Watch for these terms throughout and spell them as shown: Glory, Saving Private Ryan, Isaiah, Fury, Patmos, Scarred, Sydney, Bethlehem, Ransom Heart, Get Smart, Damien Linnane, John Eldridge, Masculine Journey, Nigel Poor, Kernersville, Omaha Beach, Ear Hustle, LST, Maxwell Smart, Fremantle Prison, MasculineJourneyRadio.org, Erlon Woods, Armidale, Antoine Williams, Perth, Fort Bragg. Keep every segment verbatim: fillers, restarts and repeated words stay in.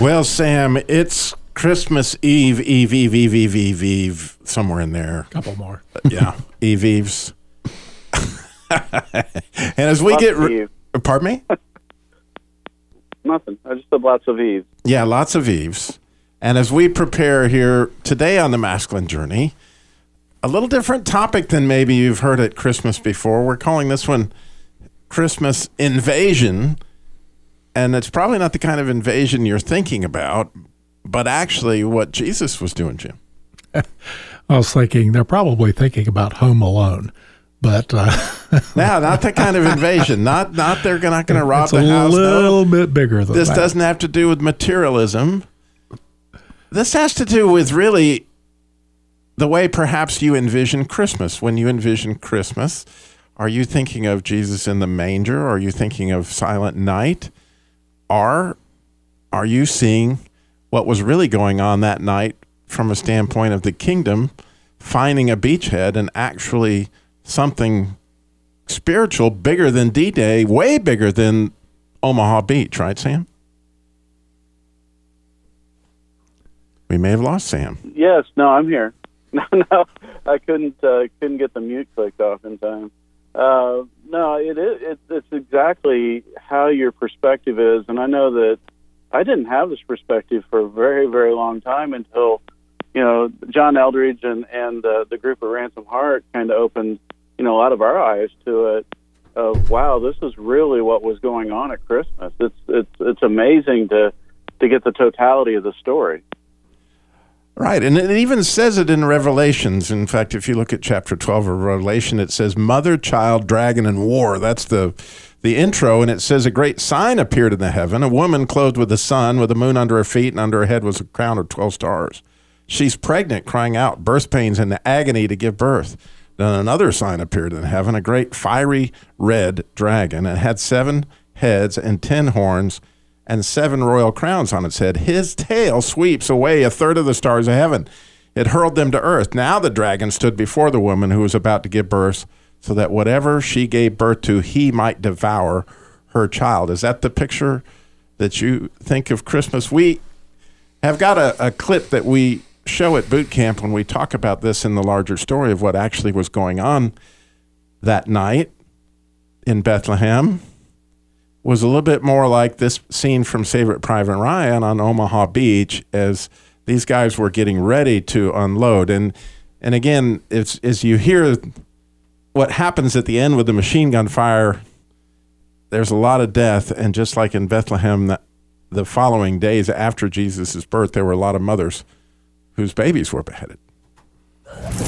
Well, Sam, it's Christmas Eve, Eve, Eve, Eve, Eve, Eve, Eve, somewhere in there. Couple more. Yeah, Eve, Eves. And as we lots get... Re- Pardon me? Nothing. I just said lots of Eves. Yeah, lots of Eves. And as we prepare here today on the Masculine Journey, a little different topic than maybe you've heard at Christmas before. We're calling this one Christmas Invasion, and it's probably not the kind of invasion you're thinking about, but actually what Jesus was doing, Jim. I was thinking they're probably thinking about Home Alone, but uh, no, not that kind of invasion. Not not they're not going to rob it's the a house. A little no. bit bigger than this that. This doesn't have to do with materialism. This has to do with really the way perhaps you envision Christmas. When you envision Christmas, are you thinking of Jesus in the manger? Are you thinking of Silent Night? Or are you seeing what was really going on that night from a standpoint of the kingdom, finding a beachhead and actually something spiritual bigger than D-Day, way bigger than Omaha Beach, right, Sam? We may have lost Sam. Yes, no, I'm here. No, no, I couldn't uh, couldn't get the mute clicked off in time. Uh, no, it is. It, it's exactly how your perspective is, and I know that I didn't have this perspective for a very, very long time until, you know, John Eldridge and, and uh, the group of Ransom Heart kind of opened, you know, a lot of our eyes to it of, wow, this is really what was going on at Christmas. It's it's it's amazing to, to get the totality of the story. Right, and it even says it in Revelations. In fact, if you look at chapter twelve of Revelation, it says, Mother, Child, Dragon, and War. That's the... the intro, and it says, a great sign appeared in the heaven, a woman clothed with the sun, with the moon under her feet, and under her head was a crown of twelve stars. She's pregnant, crying out, birth pains and the agony to give birth. Then another sign appeared in heaven, a great fiery red dragon, and had seven heads and ten horns and seven royal crowns on its head. His tail sweeps away a third of the stars of heaven. It hurled them to earth. Now the dragon stood before the woman who was about to give birth, so that whatever she gave birth to, he might devour her child. Is that the picture that you think of Christmas? We have got a, a clip that we show at boot camp when we talk about this in the larger story of what actually was going on that night in Bethlehem. It was a little bit more like this scene from Saving Private Ryan on Omaha Beach as these guys were getting ready to unload. And and again, it's as you hear what happens at the end with the machine gun fire, there's a lot of death. And just like in Bethlehem, the, the following days after Jesus' birth, there were a lot of mothers whose babies were beheaded. Clear the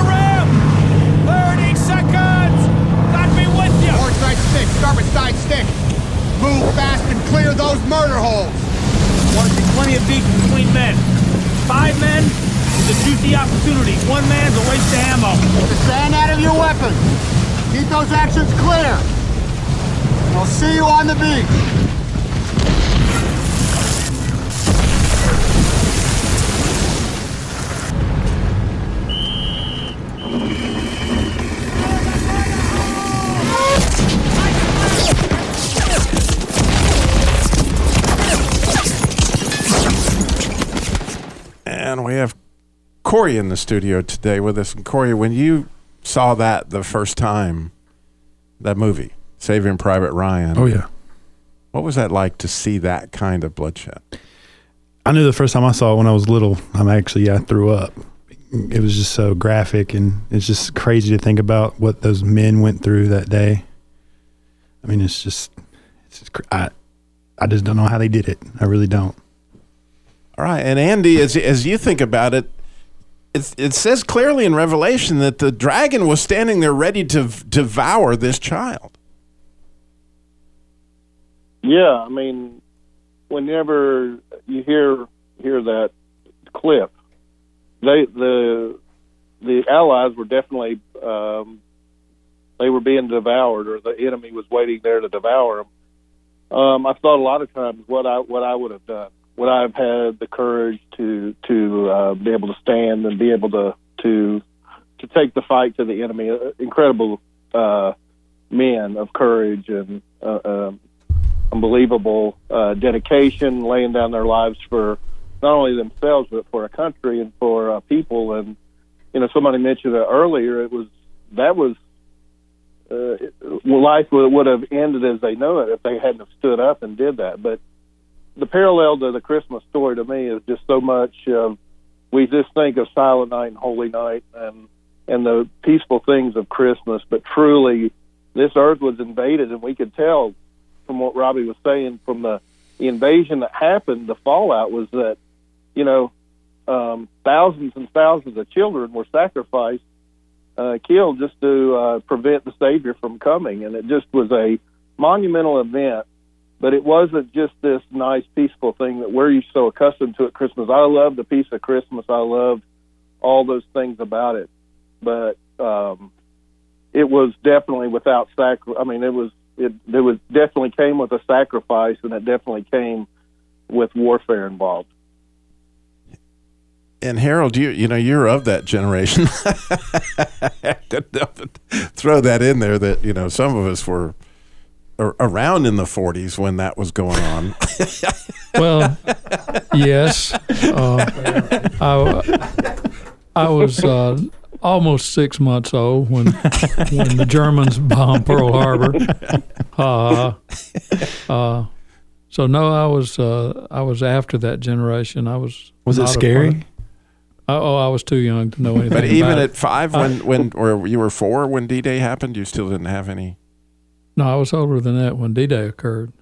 room! thirty seconds! God be with you! North side stick, starboard side stick. Move fast and clear those murder holes. Want to see plenty of beats between men. Five men. It's a juicy opportunity. One man's a waste of ammo. Stand out of your weapons. Keep those actions clear. We'll see you on the beach. And we have Corey in the studio today with us. And Corey, when you saw that the first time, that movie, Saving Private Ryan. Oh, yeah. What was that like to see that kind of bloodshed? I knew the first time I saw it when I was little, I'm actually, yeah, I threw up. It was just so graphic, and it's just crazy to think about what those men went through that day. I mean, it's just, it's just I, I just don't know how they did it. I really don't. All right. And Andy, as as you think about it, It, it says clearly in Revelation that the dragon was standing there ready to v- devour this child. Yeah, I mean, whenever you hear hear that clip, they the the Allies were definitely um, they were being devoured, or the enemy was waiting there to devour them. Um, I've thought a lot of times what I what I would have done. Would I have had the courage to to uh, be able to stand and be able to to to take the fight to the enemy? Uh, incredible uh, men of courage and uh, uh, unbelievable uh, dedication, laying down their lives for not only themselves but for a country and for uh, people. And you know, somebody mentioned it earlier. It was that was uh, it, life would, would have ended as they know it if they hadn't have stood up and did that, but. The parallel to the Christmas story to me is just so much of, we just think of Silent Night and Holy Night and, and the peaceful things of Christmas, but truly this earth was invaded, and we could tell from what Robbie was saying, from the, the invasion that happened, the fallout was that, you know, um, thousands and thousands of children were sacrificed, uh, killed just to uh, prevent the Savior from coming, and it just was a monumental event. But it wasn't just this nice, peaceful thing that we're so accustomed to at Christmas. I love the peace of Christmas. I love all those things about it. But um, it was definitely without sacrifice. I mean, it was it, it was definitely came with a sacrifice, and it definitely came with warfare involved. And Harold, you you know you're of that generation. Throw that in there that you know some of us were. Around in the forties when that was going on. Well, yes, uh, I, I was uh, almost six months old when when the Germans bombed Pearl Harbor. Uh, uh, so no, I was uh, I was after that generation. I was. Was it scary? Oh, I was too young to know anything. But even about at it. five, when I, when or you were four when D-Day happened, you still didn't have any. No, I was older than that when D-Day occurred.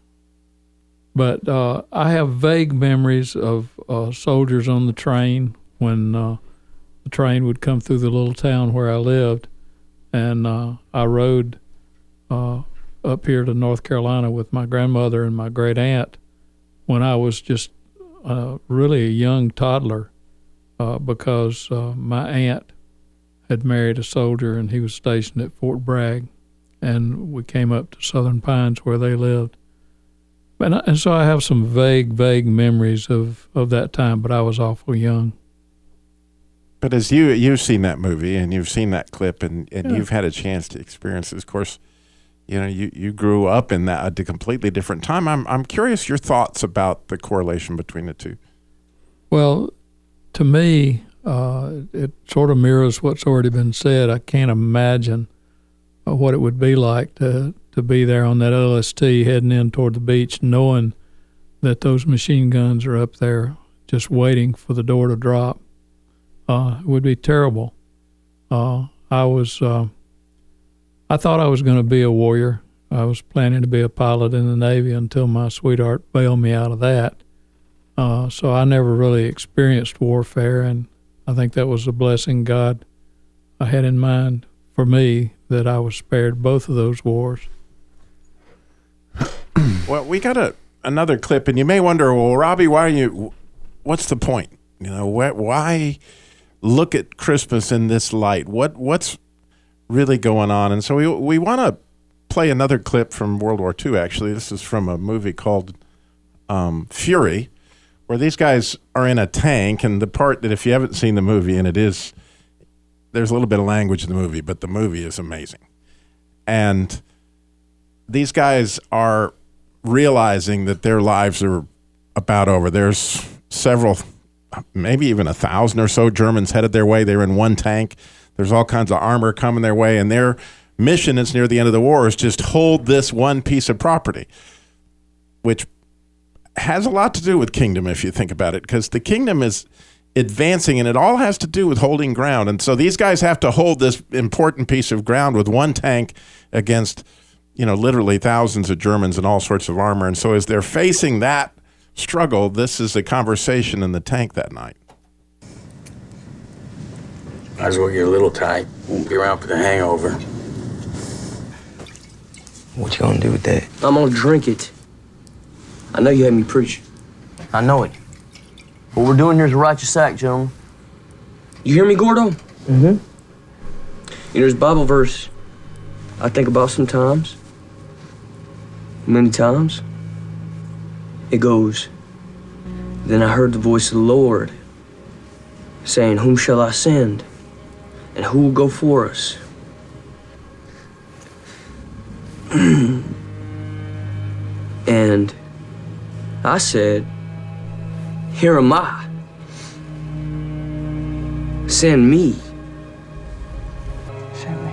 But uh, I have vague memories of uh, soldiers on the train when uh, the train would come through the little town where I lived, and uh, I rode uh, up here to North Carolina with my grandmother and my great aunt when I was just uh, really a young toddler uh, because uh, my aunt had married a soldier, and he was stationed at Fort Bragg. And we came up to Southern Pines where they lived. And, I, and so I have some vague, vague memories of, of that time, but I was awful young. But as you, you've seen that movie and you've seen that clip and, and yeah. You've had a chance to experience this. Of course, you know, you, you grew up in that a completely different time. I'm I'm curious your thoughts about the correlation between the two. Well, to me, uh, it sort of mirrors what's already been said. I can't imagine what it would be like to, to be there on that L S T heading in toward the beach, knowing that those machine guns are up there just waiting for the door to drop. Uh, it would be terrible. Uh, I was, uh, I thought I was going to be a warrior. I was planning to be a pilot in the Navy until my sweetheart bailed me out of that. Uh, so I never really experienced warfare, and I think that was a blessing God had in mind for me, that I was spared both of those wars. Well, we got a another clip, and you may wonder, well, Robbie, why are you? What's the point? You know, wh- why look at Christmas in this light? What what's really going on? And so we we want to play another clip from World War Two. Actually, this is from a movie called um, Fury, where these guys are in a tank, and the part that if you haven't seen the movie, and it is. There's a little bit of language in the movie, but the movie is amazing. And these guys are realizing that their lives are about over. There's several, maybe even a thousand or so Germans headed their way. They're in one tank. There's all kinds of armor coming their way. And their mission that's near the end of the war is just hold this one piece of property, which has a lot to do with kingdom, if you think about it, because the kingdom is advancing, and it all has to do with holding ground. And so these guys have to hold this important piece of ground with one tank against, you know, literally thousands of Germans in all sorts of armor. And so as they're facing that struggle, this is the conversation in the tank that night. Might as well get a little tight. Won't be around for the hangover. What you gonna do with that? I'm gonna drink it. I know you heard me preach. I know it. What we're doing here is a righteous act, gentlemen. You hear me, Gordo? Mm-hmm. You know, there's a Bible verse I think about sometimes, many times. It goes, "Then I heard the voice of the Lord saying, whom shall I send? And who will go for us?" And I said, "Here am I. Send me." Send me.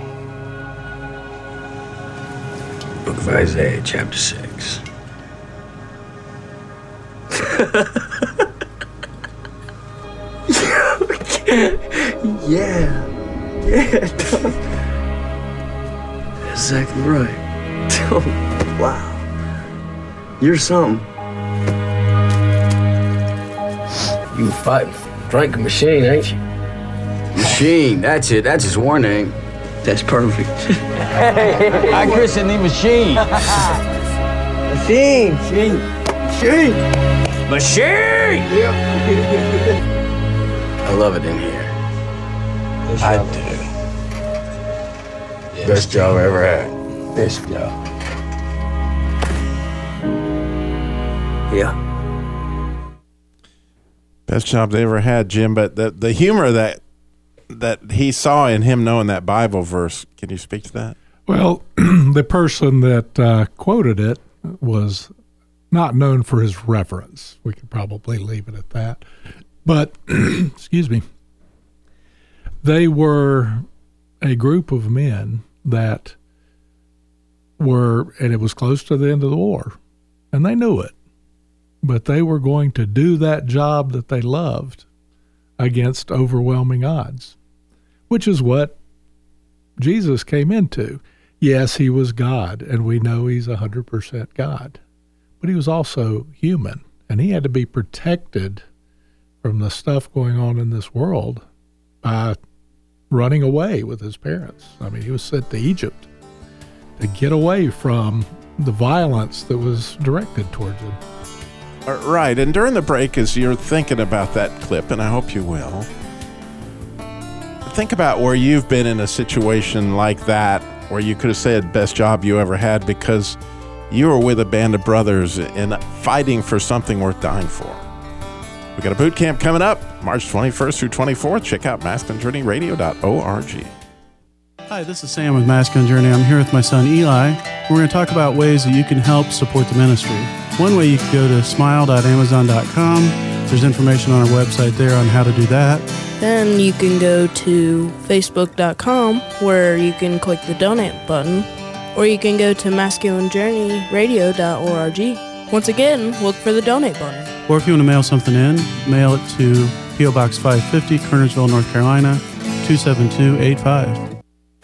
Book of Isaiah, chapter six. Yeah. Yeah, Tom. That's exactly right. Tom, wow. You're something. You were fighting for the drinking machine, ain't you? Machine, that's it. That's his war name. That's perfect. Hey, I christened the machine. Machine. Machine. Machine. Machine! Yeah. I love it in here. Best I job. do. Yeah. Best job I ever had. Best job. Yeah. Best job they ever had, Jim. But the, the humor that that he saw in him knowing that Bible verse, can you speak to that? Well, the person that uh, quoted it was not known for his reverence. We could probably leave it at that. But, excuse me, they were a group of men that were, and it was close to the end of the war, and they knew it. But they were going to do that job that they loved against overwhelming odds, which is what Jesus came into. Yes, he was God, and we know he's one hundred percent God, but he was also human, and he had to be protected from the stuff going on in this world by running away with his parents. I mean, he was sent to Egypt to get away from the violence that was directed towards him. Right, and during the break, as you're thinking about that clip, and I hope you will, think about where you've been in a situation like that where you could have said best job you ever had because you were with a band of brothers and fighting for something worth dying for. We got a boot camp coming up March twenty-first through twenty-fourth. Check out Masculine Journey Radio dot org. Hi, this is Sam with Masculine Journey. I'm here with my son Eli. We're going to talk about ways that you can help support the ministry. One way you can go to smile dot amazon dot com. There's information on our website there on how to do that. Then you can go to facebook dot com where you can click the donate button, or you can go to Masculine Journey Radio dot org. Once again, look for the donate button. Or if you want to mail something in, mail it to P O Box five fifty, Kernersville, North Carolina, two seven two eight five.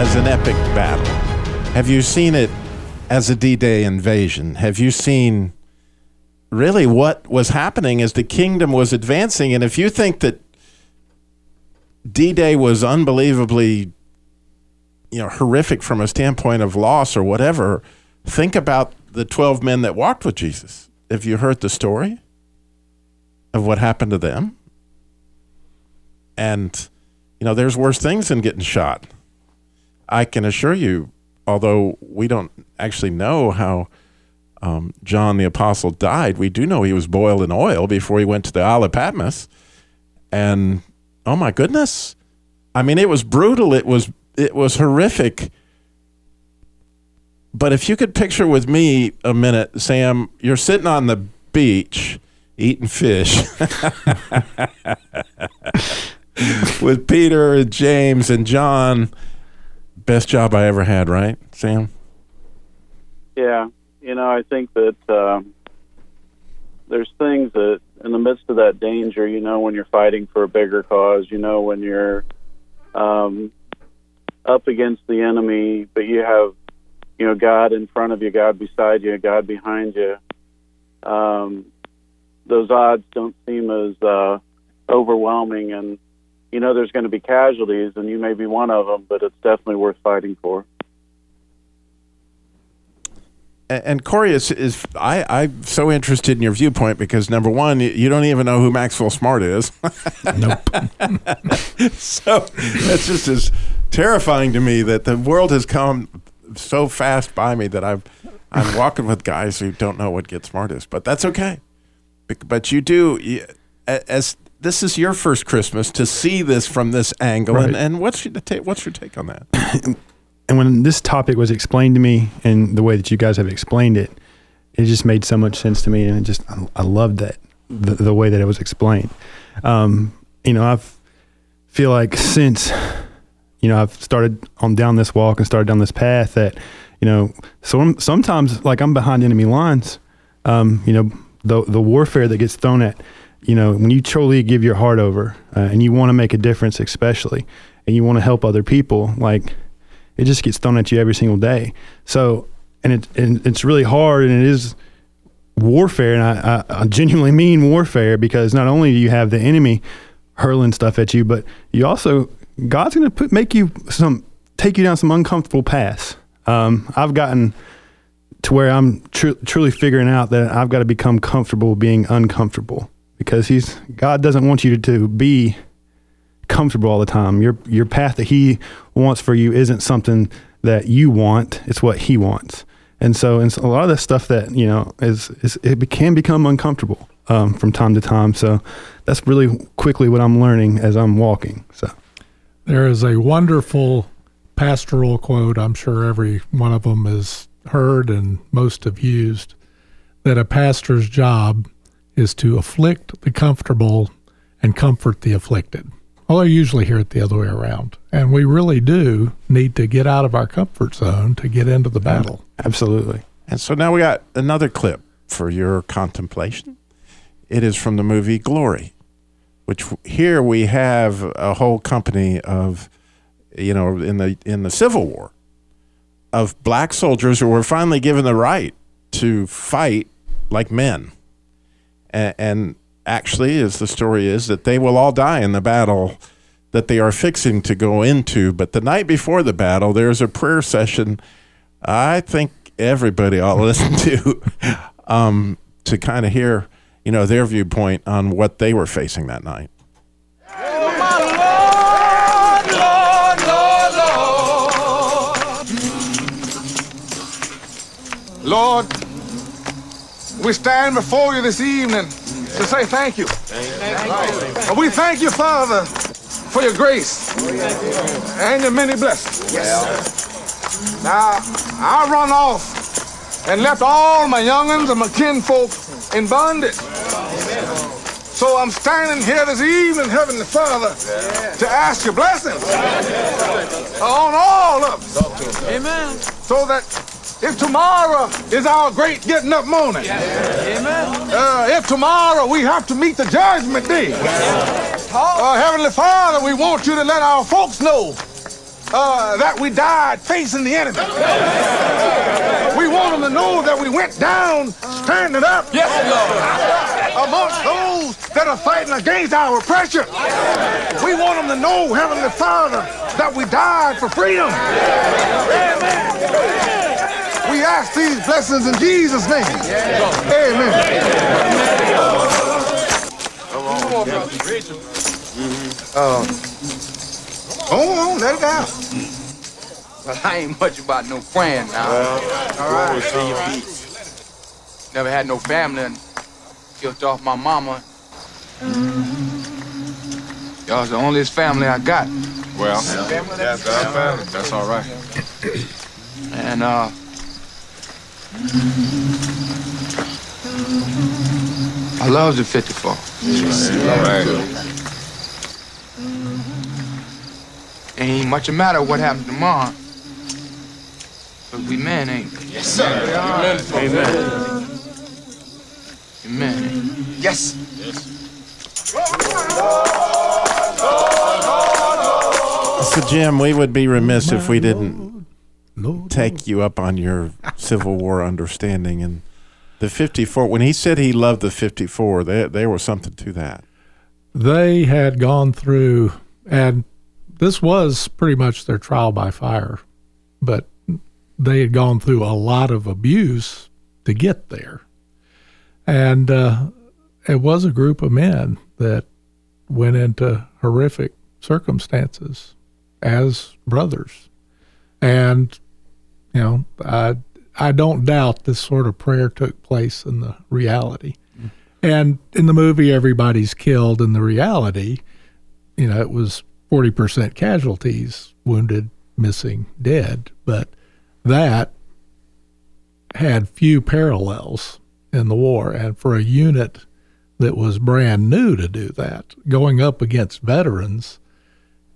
As an epic battle. Have you seen it as a D-Day invasion? Have you seen really what was happening as the kingdom was advancing? And if you think that D-Day was unbelievably, you know, horrific from a standpoint of loss or whatever, think about the twelve men that walked with Jesus. Have you heard the story of what happened to them? And, you know, there's worse things than getting shot. I can assure you, although we don't actually know how um, John the Apostle died, we do know he was boiled in oil before he went to the Isle of Patmos. And, oh my goodness. I mean, it was brutal. It was it was horrific. But if you could picture with me a minute, Sam, you're sitting on the beach eating fish with Peter and James and John. Best job I ever had, right, Sam? Yeah. You know, I think that uh, there's things that in the midst of that danger, you know, when you're fighting for a bigger cause, you know, when you're um, up against the enemy, but you have, you know, God in front of you, God beside you, God behind you. Um, those odds don't seem as uh, overwhelming, and you know there's going to be casualties, and you may be one of them, but it's definitely worth fighting for. And, and Corey, is, is I, I'm so interested in your viewpoint because, number one, you don't even know who Maxwell Smart is. Nope. So that's just as terrifying to me that the world has come so fast by me that I've, I'm walking with guys who don't know what Get Smart is, but that's okay. But you do, you, as this is your first Christmas, to see this from this angle. Right. And, and what's your ta- what's your take on that? And, and when this topic was explained to me and the way that you guys have explained it, it just made so much sense to me. And it just, I, I loved that, the, the way that it was explained. Um, you know, I feel like since, you know, I've started on down this walk and started down this path that, you know, so sometimes like I'm behind enemy lines, um, you know, the the warfare that gets thrown at, you know, when you truly give your heart over uh, and you want to make a difference, especially, and you want to help other people, like it just gets thrown at you every single day. So, and it, and it's really hard, and it is warfare. And I, I, I genuinely mean warfare, because not only do you have the enemy hurling stuff at you, but you also, God's going to put, make you some, take you down some uncomfortable paths. Um, I've gotten to where I'm tr- truly figuring out that I've got to become comfortable being uncomfortable, because he's, God doesn't want you to, to be comfortable all the time. Your, your path that he wants for you isn't something that you want. It's what he wants. And so, and so a lot of the stuff that, you know, is, is it can become uncomfortable, um, from time to time. So that's really quickly what I'm learning as I'm walking. So there is a wonderful pastoral quote. I'm sure every one of them is heard and most have used, that a pastor's job is to afflict the comfortable and comfort the afflicted. Although you usually hear it the other way around. And we really do need to get out of our comfort zone to get into the battle. Absolutely. And so now we got another clip for your contemplation. It is from the movie Glory, which here we have a whole company of, you know, in the in the Civil War, of black soldiers who were finally given the right to fight like men. And, and actually, as the story is, that they will all die in the battle that they are fixing to go into. But the night before the battle, there's a prayer session I think everybody ought to listen to, um, to kind of hear, you know, their viewpoint on what they were facing that night. Lord, we stand before you this evening to say thank you. Thank you. We thank you, Father, for your grace and your many blessings. Yes. Now, I run off and left all my young'uns and my kinfolk in bondage. So I'm standing here this evening, Heavenly Father, to ask your blessings on all of us. Amen. So that if tomorrow is our great getting up morning, yes. Amen. Uh, if tomorrow we have to meet the judgment day, yes. uh, Heavenly Father, we want you to let our folks know uh, that we died facing the enemy. Yes. We want them to know that we went down standing up, yes, Lord, amongst those that are fighting against our oppression. Yes. We want them to know, Heavenly Father, that we died for freedom. Yes. Amen. We ask these blessings in Jesus' name. Yeah. Amen. Mm-hmm. Uh, oh, on, let it out. Well, I ain't much about no friend now. Well, all right. All right. Never had no family and killed off my mama. Y'all's the only family I got. Well, yeah, that's, that's, that's all right. And uh, I love the fifty-four. Yes. Right. Ain't much a matter what happens tomorrow, but we men, ain't we? Yes, sir. Amen. Amen. Amen. Yes. Yes. So, Jim, we would be remiss if we didn't take you up on your Civil War understanding. And the fifty-four, when he said he loved the fifty-four, there, there was something to that. They had gone through, and this was pretty much their trial by fire, but they had gone through a lot of abuse to get there. And uh, it was a group of men that went into horrific circumstances as brothers. And, you know, I I don't doubt this sort of prayer took place in the reality. Mm. And in the movie, everybody's killed. In the reality, you know, it was forty percent casualties, wounded, missing, dead. But that had few parallels in the war, and for a unit that was brand new to do that, going up against veterans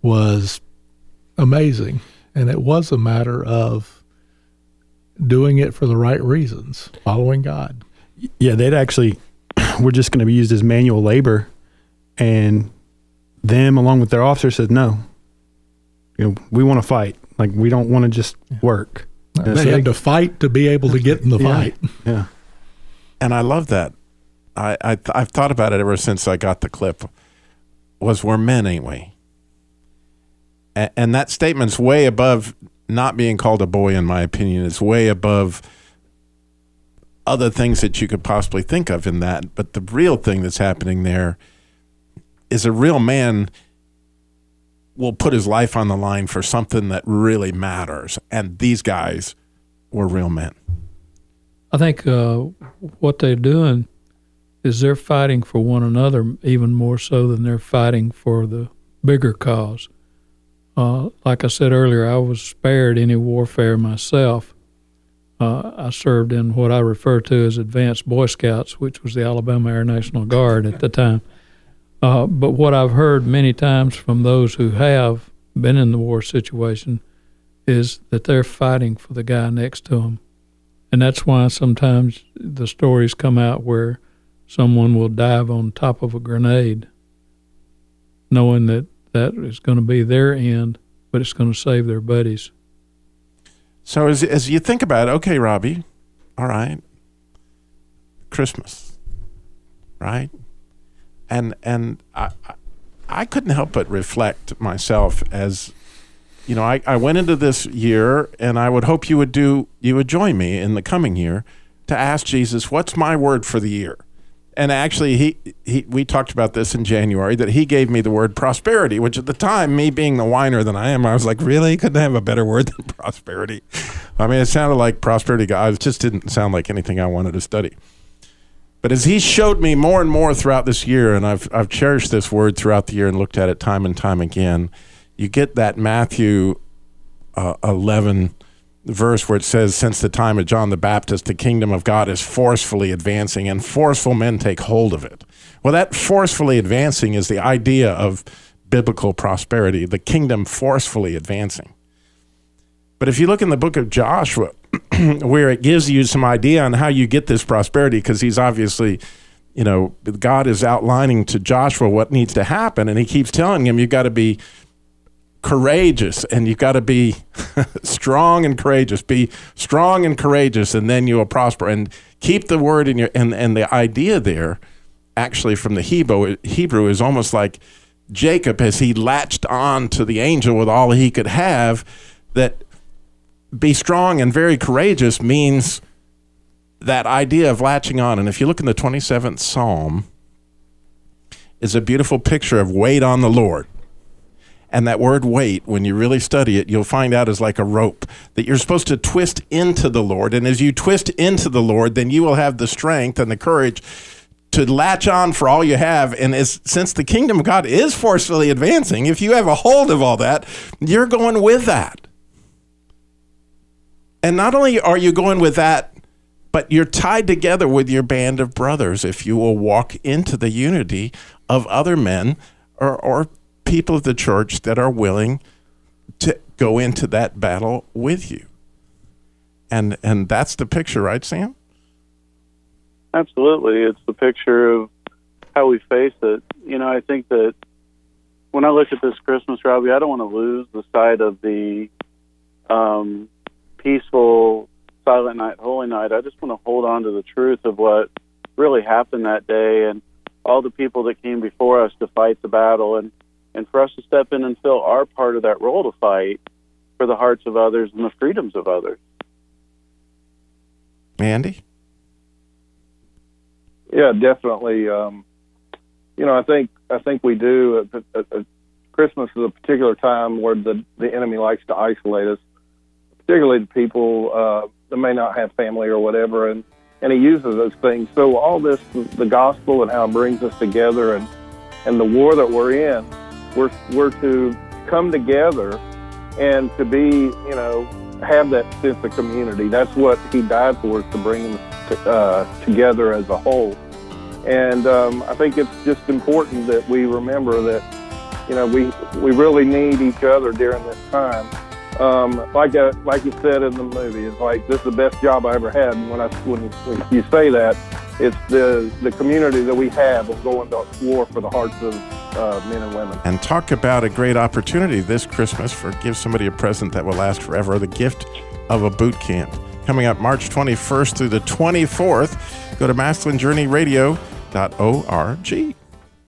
was amazing. And it was a matter of doing it for the right reasons, following God. Yeah, they'd actually were just going to be used as manual labor, and them along with their officers said, no, you know, we want to fight. Like, we don't want to just work. They so had they, to fight to be able to get in the yeah, fight. Yeah. And I love that. I, I, I've thought about it ever since I got the clip, was we're men, ain't we? And, and that statement's way above not being called a boy, in my opinion. It's way above other things that you could possibly think of in that. But the real thing that's happening there is a real man will put his life on the line for something that really matters. And these guys were real men. I think uh, what they're doing is they're fighting for one another even more so than they're fighting for the bigger cause. Uh, like I said earlier, I was spared any warfare myself. Uh, I served in what I refer to as Advanced Boy Scouts, which was the Alabama Air National Guard at the time. Uh, but what I've heard many times from those who have been in the war situation is that they're fighting for the guy next to them. And that's why sometimes the stories come out where someone will dive on top of a grenade, knowing that that is going to be their end, but it's going to save their buddies. So as as you think about it, okay, Robbie, all right, Christmas, right? And and I I couldn't help but reflect myself as, you know, I, I went into this year, and I would hope you would do, you would join me in the coming year to ask Jesus, what's my word for the year? And actually, he, he we talked about this in January, that he gave me the word prosperity, which at the time, me being the whiner than I am, I was like, really? Couldn't I have a better word than prosperity? I mean, it sounded like prosperity, God. It just didn't sound like anything I wanted to study. But as he showed me more and more throughout this year, and I've I've cherished this word throughout the year and looked at it time and time again, you get that Matthew uh, eleven verse where it says, since the time of John the Baptist, the kingdom of God is forcefully advancing, and forceful men take hold of it. Well, that forcefully advancing is the idea of biblical prosperity, the kingdom forcefully advancing. But if you look in the book of Joshua, where it gives you some idea on how you get this prosperity, because he's obviously, you know, God is outlining to Joshua what needs to happen, and he keeps telling him, you've got to be courageous, and you've got to be strong and courageous. Be strong and courageous, and then you will prosper. And keep the word in your. And, and the idea there, actually, from the Hebrew, Hebrew is almost like Jacob, as he latched on to the angel with all he could have. That be strong and very courageous means that idea of latching on. And if you look in the twenty-seventh Psalm, it's a beautiful picture of wait on the Lord. And that word wait, when you really study it, you'll find out is like a rope that you're supposed to twist into the Lord. And as you twist into the Lord, then you will have the strength and the courage to latch on for all you have. And as, since the kingdom of God is forcefully advancing, if you have a hold of all that, you're going with that. And not only are you going with that, but you're tied together with your band of brothers if you will walk into the unity of other men or, or people of the church that are willing to go into that battle with you. And and that's the picture, right, Sam? Absolutely. It's the picture of how we face it. You know, I think that when I look at this Christmas, Robbie, I don't want to lose the sight of the um, peaceful, silent night, holy night. I just want to hold on to the truth of what really happened that day and all the people that came before us to fight the battle, and, and for us to step in and fill our part of that role to fight for the hearts of others and the freedoms of others. Andy? Yeah, definitely. Um, you know, I think I think we do. Uh, uh, Christmas is a particular time where the, the enemy likes to isolate us, particularly the people uh, that may not have family or whatever, and, and he uses those things. So all this, the gospel and how it brings us together and, and the war that we're in, we're, we're to come together and to be, you know, have that sense of community. That's what he died for, is to bring us to, uh, together as a whole. And um, I think it's just important that we remember that, you know, we we really need each other during this time. Um, like a, like you said in the movie, it's like, this is the best job I ever had. And when I when, when you say that, it's the the community that we have of going to war for the hearts of uh, men and women. And talk about a great opportunity this Christmas for give somebody a present that will last forever, the gift of a boot camp. Coming up March twenty-first through the twenty-fourth, go to Masculine Journey Radio dot org.